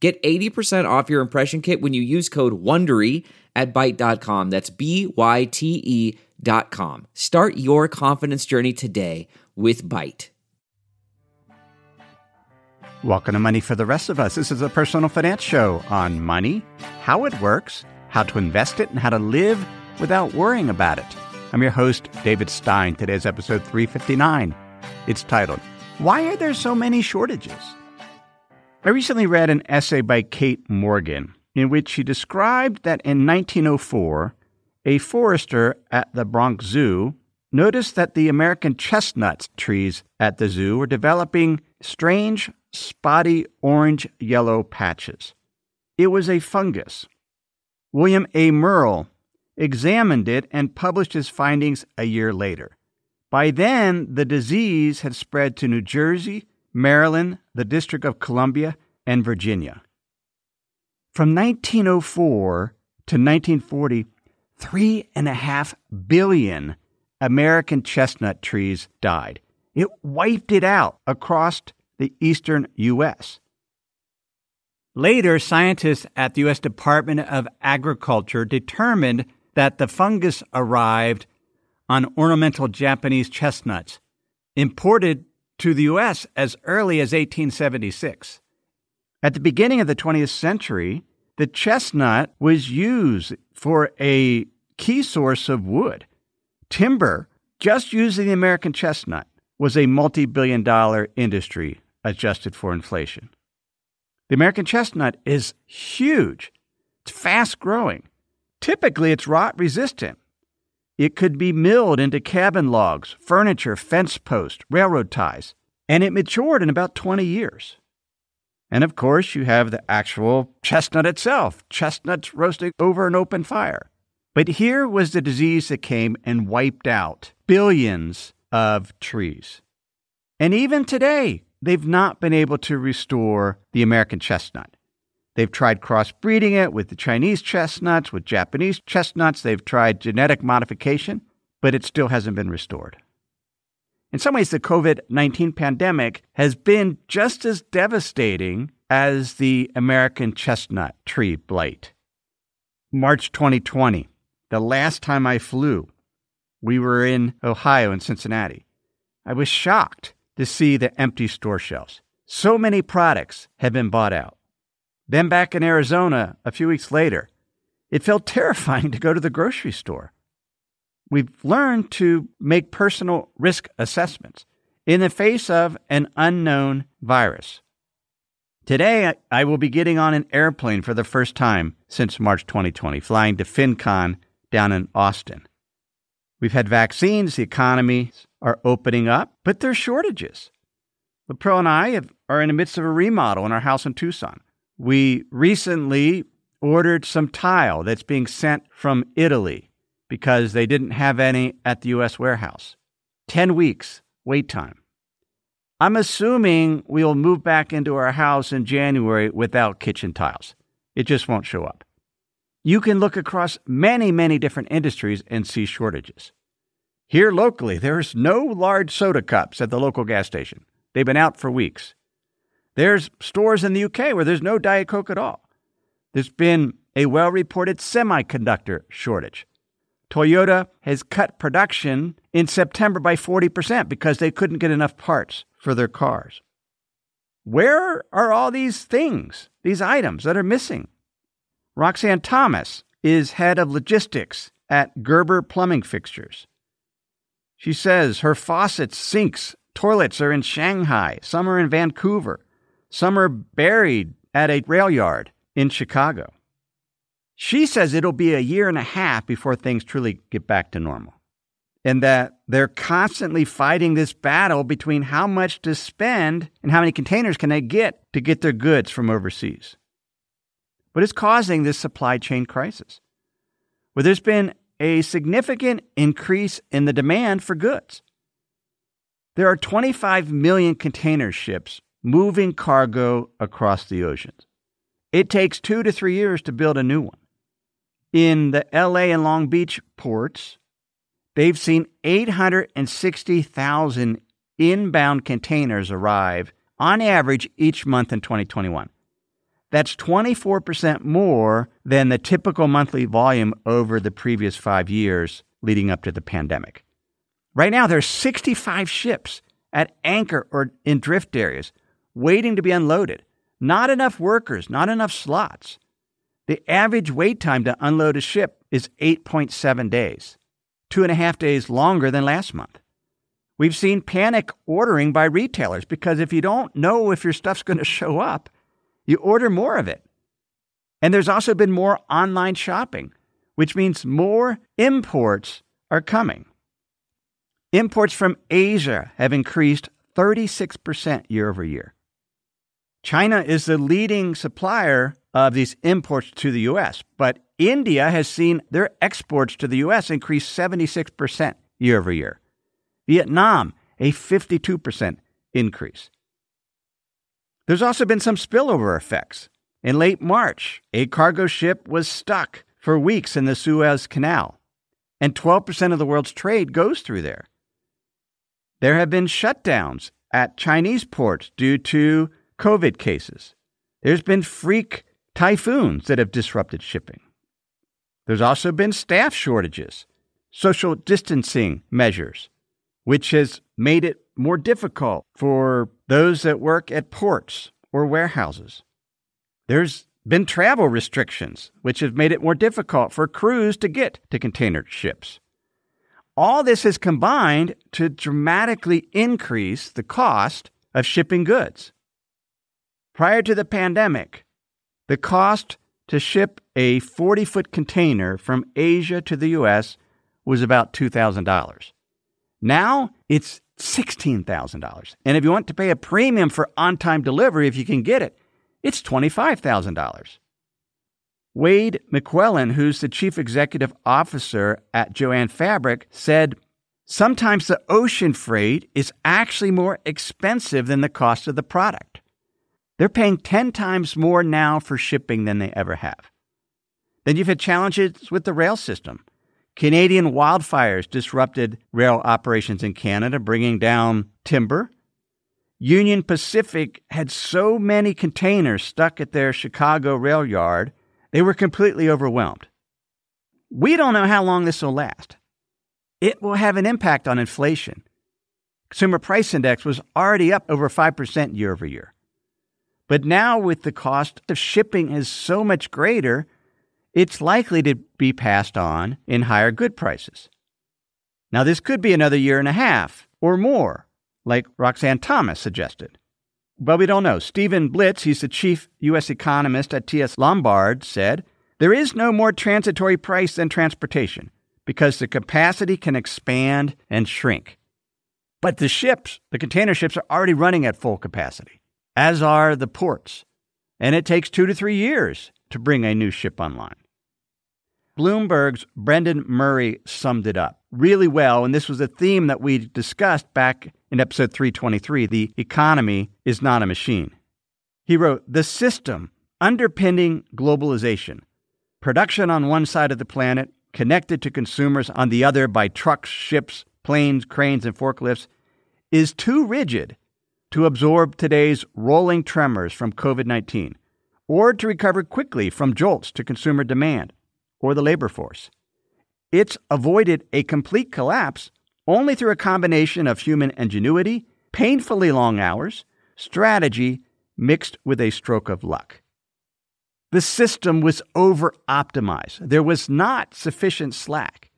Get 80% off your impression kit when you use code WONDERY at Byte.com. That's Byte.com. Start your confidence journey today with Byte. Welcome to Money for the Rest of Us. This is a personal finance show on money, how it works, how to invest it, and how to live without worrying about it. I'm your host, David Stein. Today's episode 359. It's titled, Why Are There So Many Shortages? I recently read an essay by Kate Morgan in which she described that in 1904, a forester at the Bronx Zoo noticed that the American chestnut trees at the zoo were developing strange, spotty orange-yellow patches. It was a fungus. William A. Merrill examined it and published his findings a year later. By then, the disease had spread to New Jersey, Maryland, the District of Columbia, and Virginia. From 1904 to 1940, 3.5 billion American chestnut trees died. It wiped it out across the eastern U.S. Later, scientists at the U.S. Department of Agriculture determined that the fungus arrived on ornamental Japanese chestnuts, imported to the U.S. as early as 1876. At the beginning of the 20th century, the chestnut was used for a key source of wood. Timber, just using the American chestnut, was a multi-billion-dollar industry adjusted for inflation. The American chestnut is huge. It's fast-growing. Typically, it's rot-resistant. It could be milled into cabin logs, furniture, fence posts, railroad ties, and it matured in about 20 years. And, of course, you have the actual chestnut itself, chestnuts roasting over an open fire. But here was the disease that came and wiped out billions of trees. And even today, they've not been able to restore the American chestnut. They've tried crossbreeding it with the Chinese chestnuts, with Japanese chestnuts. They've tried genetic modification, but it still hasn't been restored. In some ways, the COVID-19 pandemic has been just as devastating as the American chestnut tree blight. March 2020, the last time I flew, we were in Ohio and Cincinnati. I was shocked to see the empty store shelves. So many products had been bought out. Then back in Arizona a few weeks later, it felt terrifying to go to the grocery store. We've learned to make personal risk assessments in the face of an unknown virus. Today, I will be getting on an airplane for the first time since March 2020, flying to FinCon down in Austin. We've had vaccines, the economies are opening up, but there's shortages. LaPro and I are in the midst of a remodel in our house in Tucson. We recently ordered some tile that's being sent from Italy because they didn't have any at the U.S. warehouse. 10 weeks wait time. I'm assuming we'll move back into our house in January without kitchen tiles. It just won't show up. You can look across many, many different industries and see shortages. Here locally, there's no large soda cups at the local gas station. They've been out for weeks. There's stores in the UK where there's no Diet Coke at all. There's been a well-reported semiconductor shortage. Toyota has cut production in September by 40% because they couldn't get enough parts for their cars. Where are all these things, these items that are missing? Roxanne Thomas is head of logistics at Gerber Plumbing Fixtures. She says her faucets, sinks, toilets are in Shanghai, some are in Vancouver, some are buried at a rail yard in Chicago. She says it'll be a year and a half before things truly get back to normal, and that they're constantly fighting this battle between how much to spend and how many containers can they get to get their goods from overseas. What is causing this supply chain crisis? Well, there's been a significant increase in the demand for goods. There are 25 million container ships moving cargo across the oceans. It takes 2 to 3 years to build a new one. In the LA and Long Beach ports, they've seen 860,000 inbound containers arrive on average each month in 2021. That's 24% more than the typical monthly volume over the previous 5 years leading up to the pandemic. Right now, there are 65 ships at anchor or in drift areas waiting to be unloaded. Not enough workers, not enough slots. The average wait time to unload a ship is 8.7 days, 2.5 days longer than last month. We've seen panic ordering by retailers because if you don't know if your stuff's going to show up, you order more of it. And there's also been more online shopping, which means more imports are coming. Imports from Asia have increased 36% year over year. China is the leading supplier of these imports to the U.S., but India has seen their exports to the U.S. increase 76% year over year. Vietnam, a 52% increase. There's also been some spillover effects. In late March, a cargo ship was stuck for weeks in the Suez Canal, and 12% of the world's trade goes through there. There have been shutdowns at Chinese ports due to COVID cases. There's been freak typhoons that have disrupted shipping. There's also been staff shortages, social distancing measures, which has made it more difficult for those that work at ports or warehouses. There's been travel restrictions, which have made it more difficult for crews to get to container ships. All this has combined to dramatically increase the cost of shipping goods. Prior to the pandemic, the cost to ship a 40-foot container from Asia to the U.S. was about $2,000. Now it's $16,000. And if you want to pay a premium for on-time delivery, if you can get it, it's $25,000. Wade McQuillan, who's the chief executive officer at Joanne Fabric, said, "Sometimes the ocean freight is actually more expensive than the cost of the product. They're paying 10 times more now for shipping than they ever have." Then you've had challenges with the rail system. Canadian wildfires disrupted rail operations in Canada, bringing down timber. Union Pacific had so many containers stuck at their Chicago rail yard, they were completely overwhelmed. We don't know how long this will last. It will have an impact on inflation. Consumer price index was already up over 5% year over year. But now with the cost of shipping is so much greater, it's likely to be passed on in higher good prices. Now, this could be another year and a half or more, like Roxanne Thomas suggested. But we don't know. Stephen Blitz, he's the chief U.S. economist at T.S. Lombard, said, "There is no more transitory price than transportation because the capacity can expand and shrink." But the ships, the container ships, are already running at full capacity, as are the ports. And it takes 2 to 3 years to bring a new ship online. Bloomberg's Brendan Murray summed it up really well, and this was a theme that we discussed back in episode 323, The Economy is Not a Machine. He wrote, "The system underpinning globalization, production on one side of the planet, connected to consumers on the other by trucks, ships, planes, cranes, and forklifts, is too rigid to absorb today's rolling tremors from COVID-19, or to recover quickly from jolts to consumer demand or the labor force. It's avoided a complete collapse only through a combination of human ingenuity, painfully long hours, strategy mixed with a stroke of luck." The system was over-optimized. There was not sufficient slack.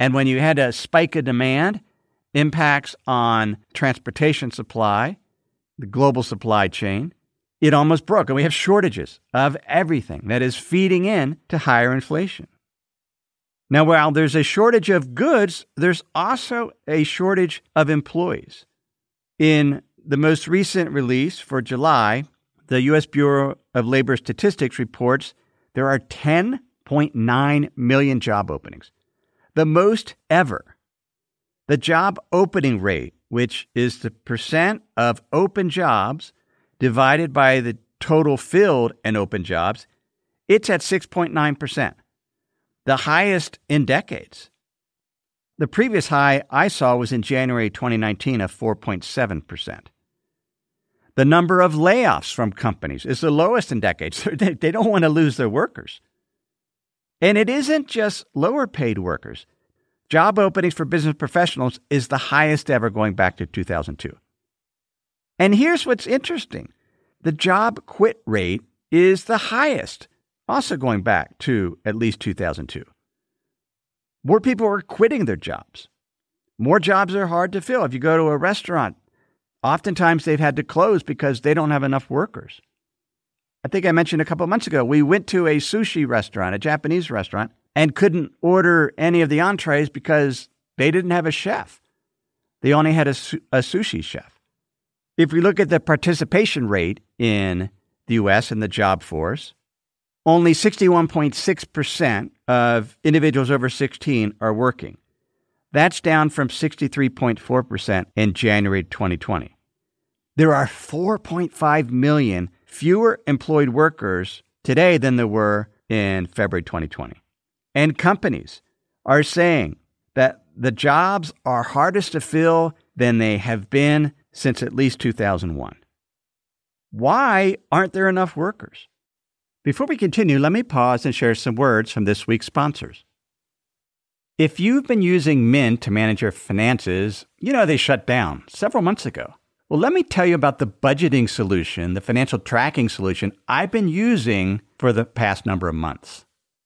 And when you had a spike of demand, impacts on transportation supply, the global supply chain, it almost broke, and we have shortages of everything that is feeding in to higher inflation. Now, while there's a shortage of goods, there's also a shortage of employees. In the most recent release for July, the U.S. Bureau of Labor Statistics reports there are 10.9 million job openings, the most ever. The job opening rate, which is the percent of open jobs divided by the total filled and open jobs, it's at 6.9%, the highest in decades. The previous high I saw was in January 2019 of 4.7%. The number of layoffs from companies is the lowest in decades. They don't want to lose their workers. And it isn't just lower paid workers. Job openings for business professionals is the highest ever going back to 2002. And here's what's interesting. The job quit rate is the highest, also going back to at least 2002. More people are quitting their jobs. More jobs are hard to fill. If you go to a restaurant, oftentimes they've had to close because they don't have enough workers. I think I mentioned a couple of months ago, we went to a sushi restaurant, a Japanese restaurant, and couldn't order any of the entrees because they didn't have a chef. They only had a sushi chef. If we look at the participation rate in the U.S. and the job force, only 61.6% of individuals over 16 are working. That's down from 63.4% in January 2020. There are 4.5 million fewer employed workers today than there were in February 2020. And companies are saying that the jobs are hardest to fill than they have been since at least 2001. Why aren't there enough workers? Before we continue, let me pause and share some words from this week's sponsors. If you've been using Mint to manage your finances, you know they shut down several months ago. Well, let me tell you about the budgeting solution, the financial tracking solution I've been using for the past number of months.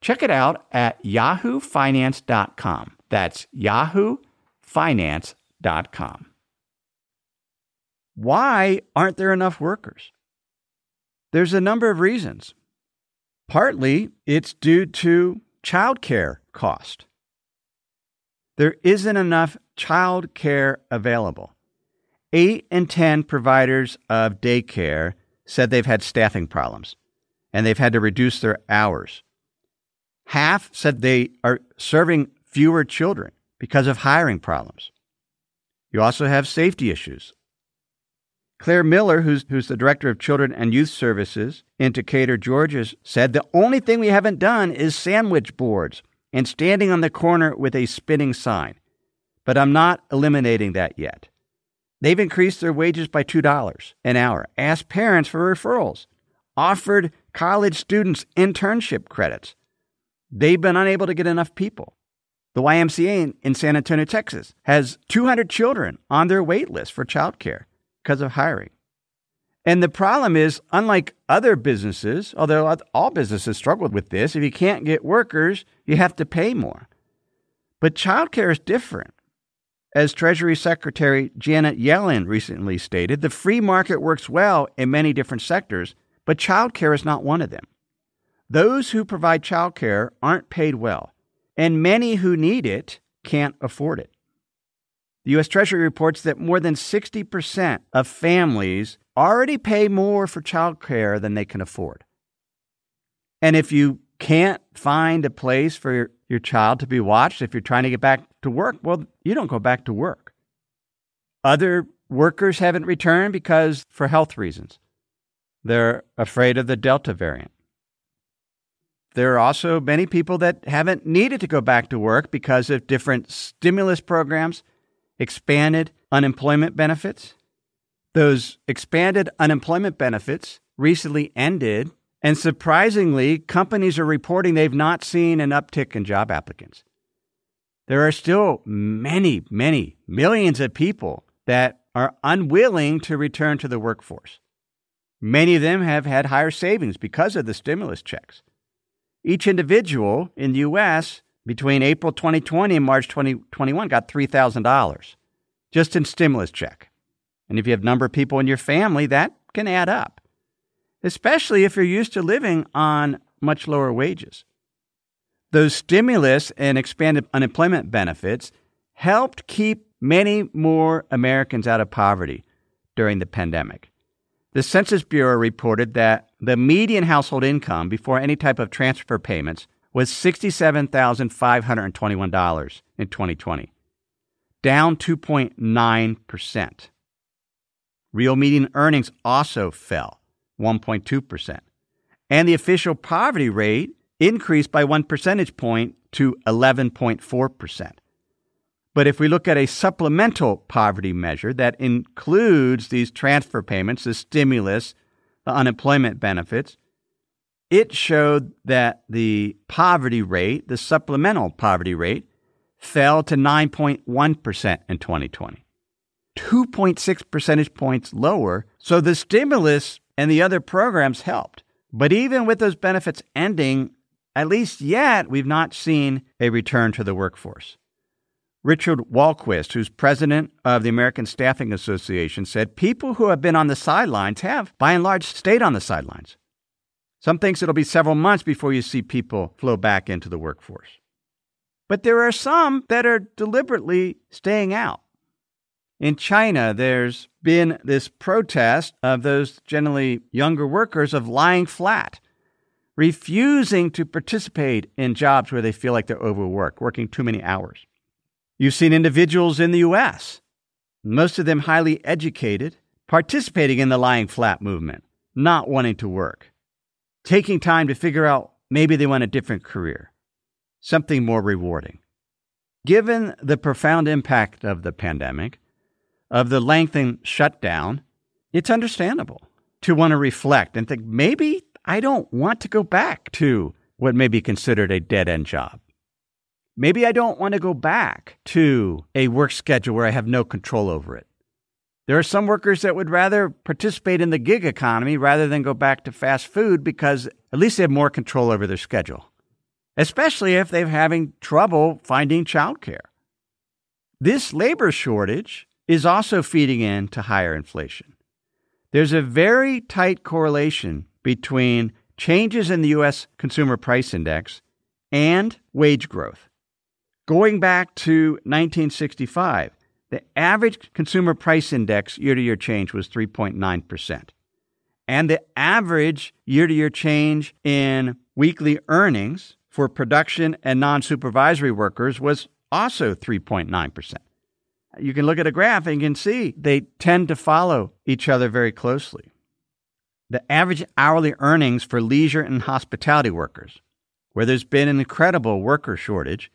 Check it out at yahoofinance.com. That's yahoofinance.com. Why aren't there enough workers? There's a number of reasons. Partly, it's due to childcare cost. There isn't enough childcare available. 8 in 10 providers of daycare said they've had staffing problems, and they've had to reduce their hours. Half said they are serving fewer children because of hiring problems. You also have safety issues. Claire Miller, who's the director of Children and Youth Services in Decatur, Georgia, said the only thing we haven't done is sandwich boards. and standing on the corner with a spinning sign. But I'm not eliminating that yet. They've increased their wages by $2 an hour, asked parents for referrals, offered college students internship credits. They've been unable to get enough people. The YMCA in San Antonio, Texas, has 200 children on their wait list for childcare because of hiring. And the problem is, unlike other businesses, although all businesses struggle with this, if you can't get workers, you have to pay more. But childcare is different. As Treasury Secretary Janet Yellen recently stated, the free market works well in many different sectors, but childcare is not one of them. Those who provide childcare aren't paid well, and many who need it can't afford it. The U.S. Treasury reports that more than 60% of families already pay more for childcare than they can afford. And if you can't find a place for your child to be watched, if you're trying to get back to work, well, you don't go back to work. Other workers haven't returned because, for health reasons, they're afraid of the Delta variant. There are also many people that haven't needed to go back to work because of different stimulus programs, expanded unemployment benefits. Those expanded unemployment benefits recently ended, and surprisingly, companies are reporting they've not seen an uptick in job applicants. There are still many, many millions of people that are unwilling to return to the workforce. Many of them have had higher savings because of the stimulus checks. Each individual in the U.S. between April 2020 and March 2021 got $3,000 just in stimulus check. And if you have a number of people in your family, that can add up, especially if you're used to living on much lower wages. Those stimulus and expanded unemployment benefits helped keep many more Americans out of poverty during the pandemic. The Census Bureau reported that the median household income before any type of transfer payments was $67,521 in 2020, down 2.9%. Real median earnings also fell 1.2%, and the official poverty rate increased by 1 percentage point to 11.4%. But if we look at a supplemental poverty measure that includes these transfer payments, the stimulus, the unemployment benefits, it showed that the poverty rate, the supplemental poverty rate, fell to 9.1% in 2020. 2.6 percentage points lower, so the stimulus and the other programs helped. But even with those benefits ending, at least yet, we've not seen a return to the workforce. Richard Walquist, who's president of the American Staffing Association, said people who have been on the sidelines have, by and large, stayed on the sidelines. Some thinks it'll be several months before you see people flow back into the workforce. But there are some that are deliberately staying out. In China, there's been this protest of those generally younger workers of lying flat, refusing to participate in jobs where they feel like they're overworked, working too many hours. You've seen individuals in the U.S., most of them highly educated, participating in the lying flat movement, not wanting to work, taking time to figure out maybe they want a different career, something more rewarding. Given the profound impact of the pandemic, of the lengthened shutdown, it's understandable to want to reflect and think, maybe I don't want to go back to what may be considered a dead-end job. Maybe I don't want to go back to a work schedule where I have no control over it. There are some workers that would rather participate in the gig economy rather than go back to fast food because at least they have more control over their schedule, especially if they're having trouble finding childcare. This labor shortage is also feeding into higher inflation. There's a very tight correlation between changes in the U.S. Consumer Price Index and wage growth. Going back to 1965, the average Consumer Price Index year-to-year change was 3.9%. And the average year-to-year change in weekly earnings for production and non-supervisory workers was also 3.9%. You can look at a graph and you can see they tend to follow each other very closely. The average hourly earnings for leisure and hospitality workers where there's been an incredible worker shortage,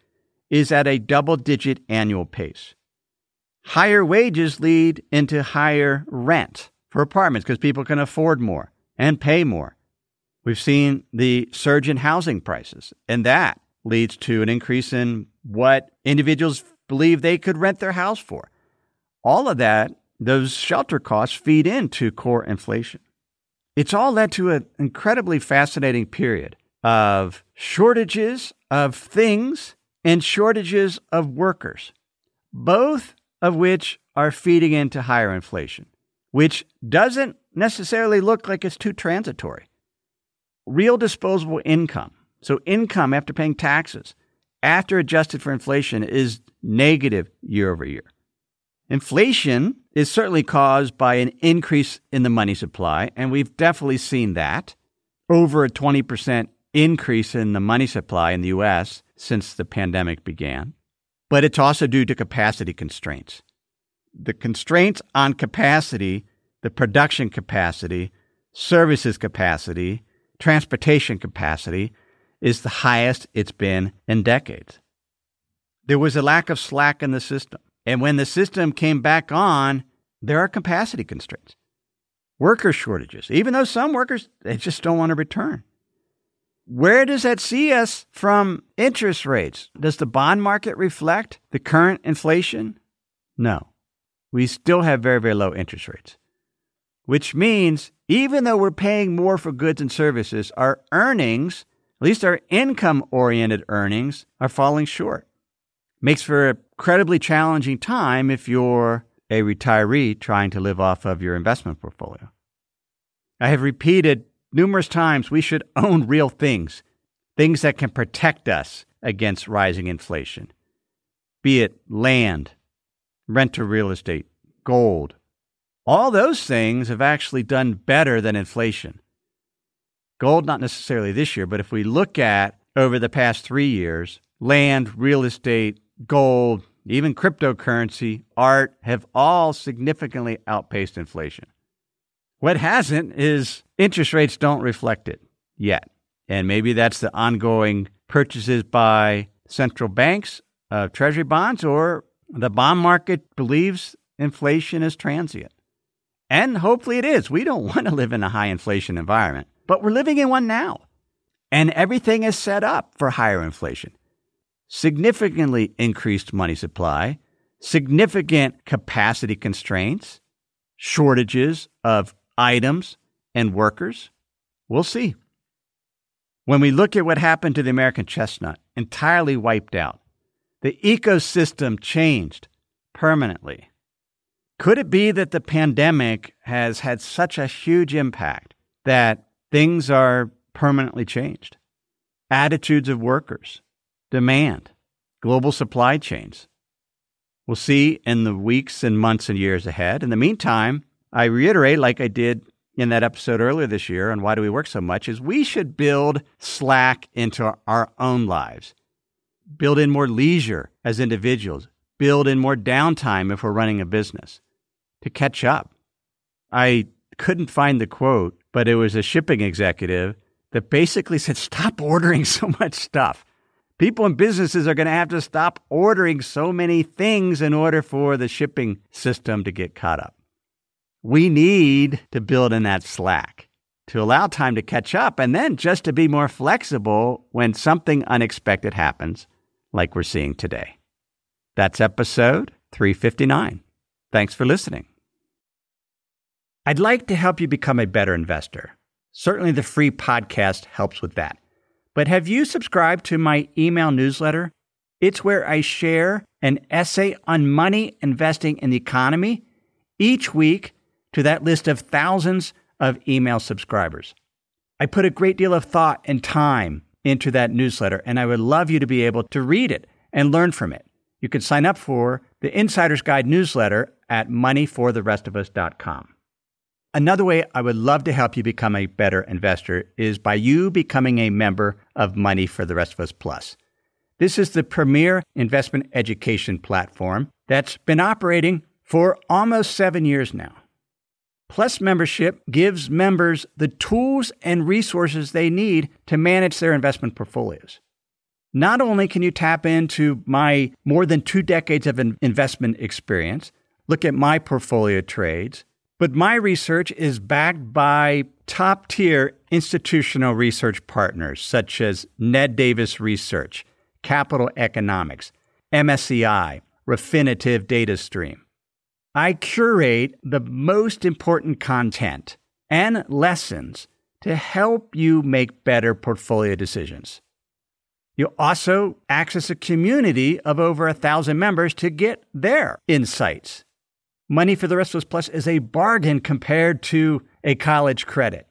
is at a double-digit annual pace. Higher wages lead into higher rent for apartments because people can afford more and pay more. We've seen the surge in housing prices, and that leads to an increase in what individuals believe they could rent their house for. All of that, those shelter costs feed into core inflation. It's all led to an incredibly fascinating period of shortages of things and shortages of workers, both of which are feeding into higher inflation, which doesn't necessarily look like it's too transitory. Real disposable income, so income after paying taxes, after adjusted for inflation, is negative year over year. Inflation is certainly caused by an increase in the money supply, and we've definitely seen that, over a 20% increase in the money supply in the U.S. since the pandemic began. But it's also due to capacity constraints. The constraints on capacity, the production capacity, services capacity, transportation capacity is the highest it's been in decades. There was a lack of slack in the system. And when the system came back on, there are capacity constraints, worker shortages, even though some workers, they just don't want to return. Where does that see us from interest rates? Does the bond market reflect the current inflation? No. We still have very, very low interest rates, which means even though we're paying more for goods and services, our earnings, at least our income-oriented earnings, are falling short. Makes for an incredibly challenging time if you're a retiree trying to live off of your investment portfolio. I have repeated numerous times we should own real things, things that can protect us against rising inflation, be it land, rental real estate, gold. All those things have actually done better than inflation. Gold, not necessarily this year, but if we look at over the past 3 years, land, real estate, gold, even cryptocurrency, art have all significantly outpaced inflation. What hasn't is interest rates don't reflect it yet. And maybe that's the ongoing purchases by central banks of treasury bonds, or the bond market believes inflation is transient. And hopefully it is. We don't want to live in a high inflation environment, but we're living in one now. And everything is set up for higher inflation. Significantly increased money supply, significant capacity constraints, shortages of items and workers. We'll see. When we look at what happened to the American chestnut, entirely wiped out, the ecosystem changed permanently. Could it be that the pandemic has had such a huge impact that things are permanently changed? Attitudes of workers, demand, global supply chains. We'll see in the weeks and months and years ahead. In the meantime, I reiterate, like I did in that episode earlier this year on Why Do We Work So Much, is we should build slack into our own lives, build in more leisure as individuals, build in more downtime if we're running a business to catch up. I couldn't find the quote, but it was a shipping executive that basically said, stop ordering so much stuff. People and businesses are going to have to stop ordering so many things in order for the shipping system to get caught up. We need to build in that slack to allow time to catch up, and then just to be more flexible when something unexpected happens, like we're seeing today. That's episode 359. Thanks for listening. I'd like to help you become a better investor. Certainly the free podcast helps with that. But have you subscribed to my email newsletter? It's where I share an essay on money, investing, and the economy each week to that list of thousands of email subscribers. I put a great deal of thought and time into that newsletter, and I would love you to be able to read it and learn from it. You can sign up for the Insider's Guide newsletter at moneyfortherestofus.com. Another way I would love to help you become a better investor is by you becoming a member of Money for the Rest of Us Plus. This is the premier investment education platform that's been operating for almost 7 years now. Plus membership gives members the tools and resources they need to manage their investment portfolios. Not only can you tap into my more than 2 decades of investment experience, look at my portfolio trades, but my research is backed by top-tier institutional research partners such as Ned Davis Research, Capital Economics, MSCI, Refinitiv DataStream. I curate the most important content and lessons to help you make better portfolio decisions. You'll also access a community of over 1,000 members to get their insights. Money for the Restless Plus is a bargain compared to a college credit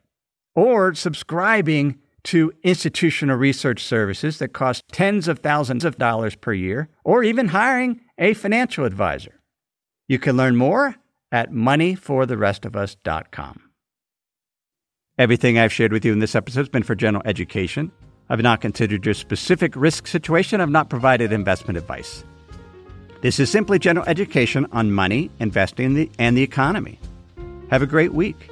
or subscribing to institutional research services that cost tens of thousands of dollars per year, or even hiring a financial advisor. You can learn more at moneyfortherestofus.com. Everything I've shared with you in this episode has been for general education. I've not considered your specific risk situation. I've not provided investment advice. This is simply general education on money, investing, and the economy. Have a great week.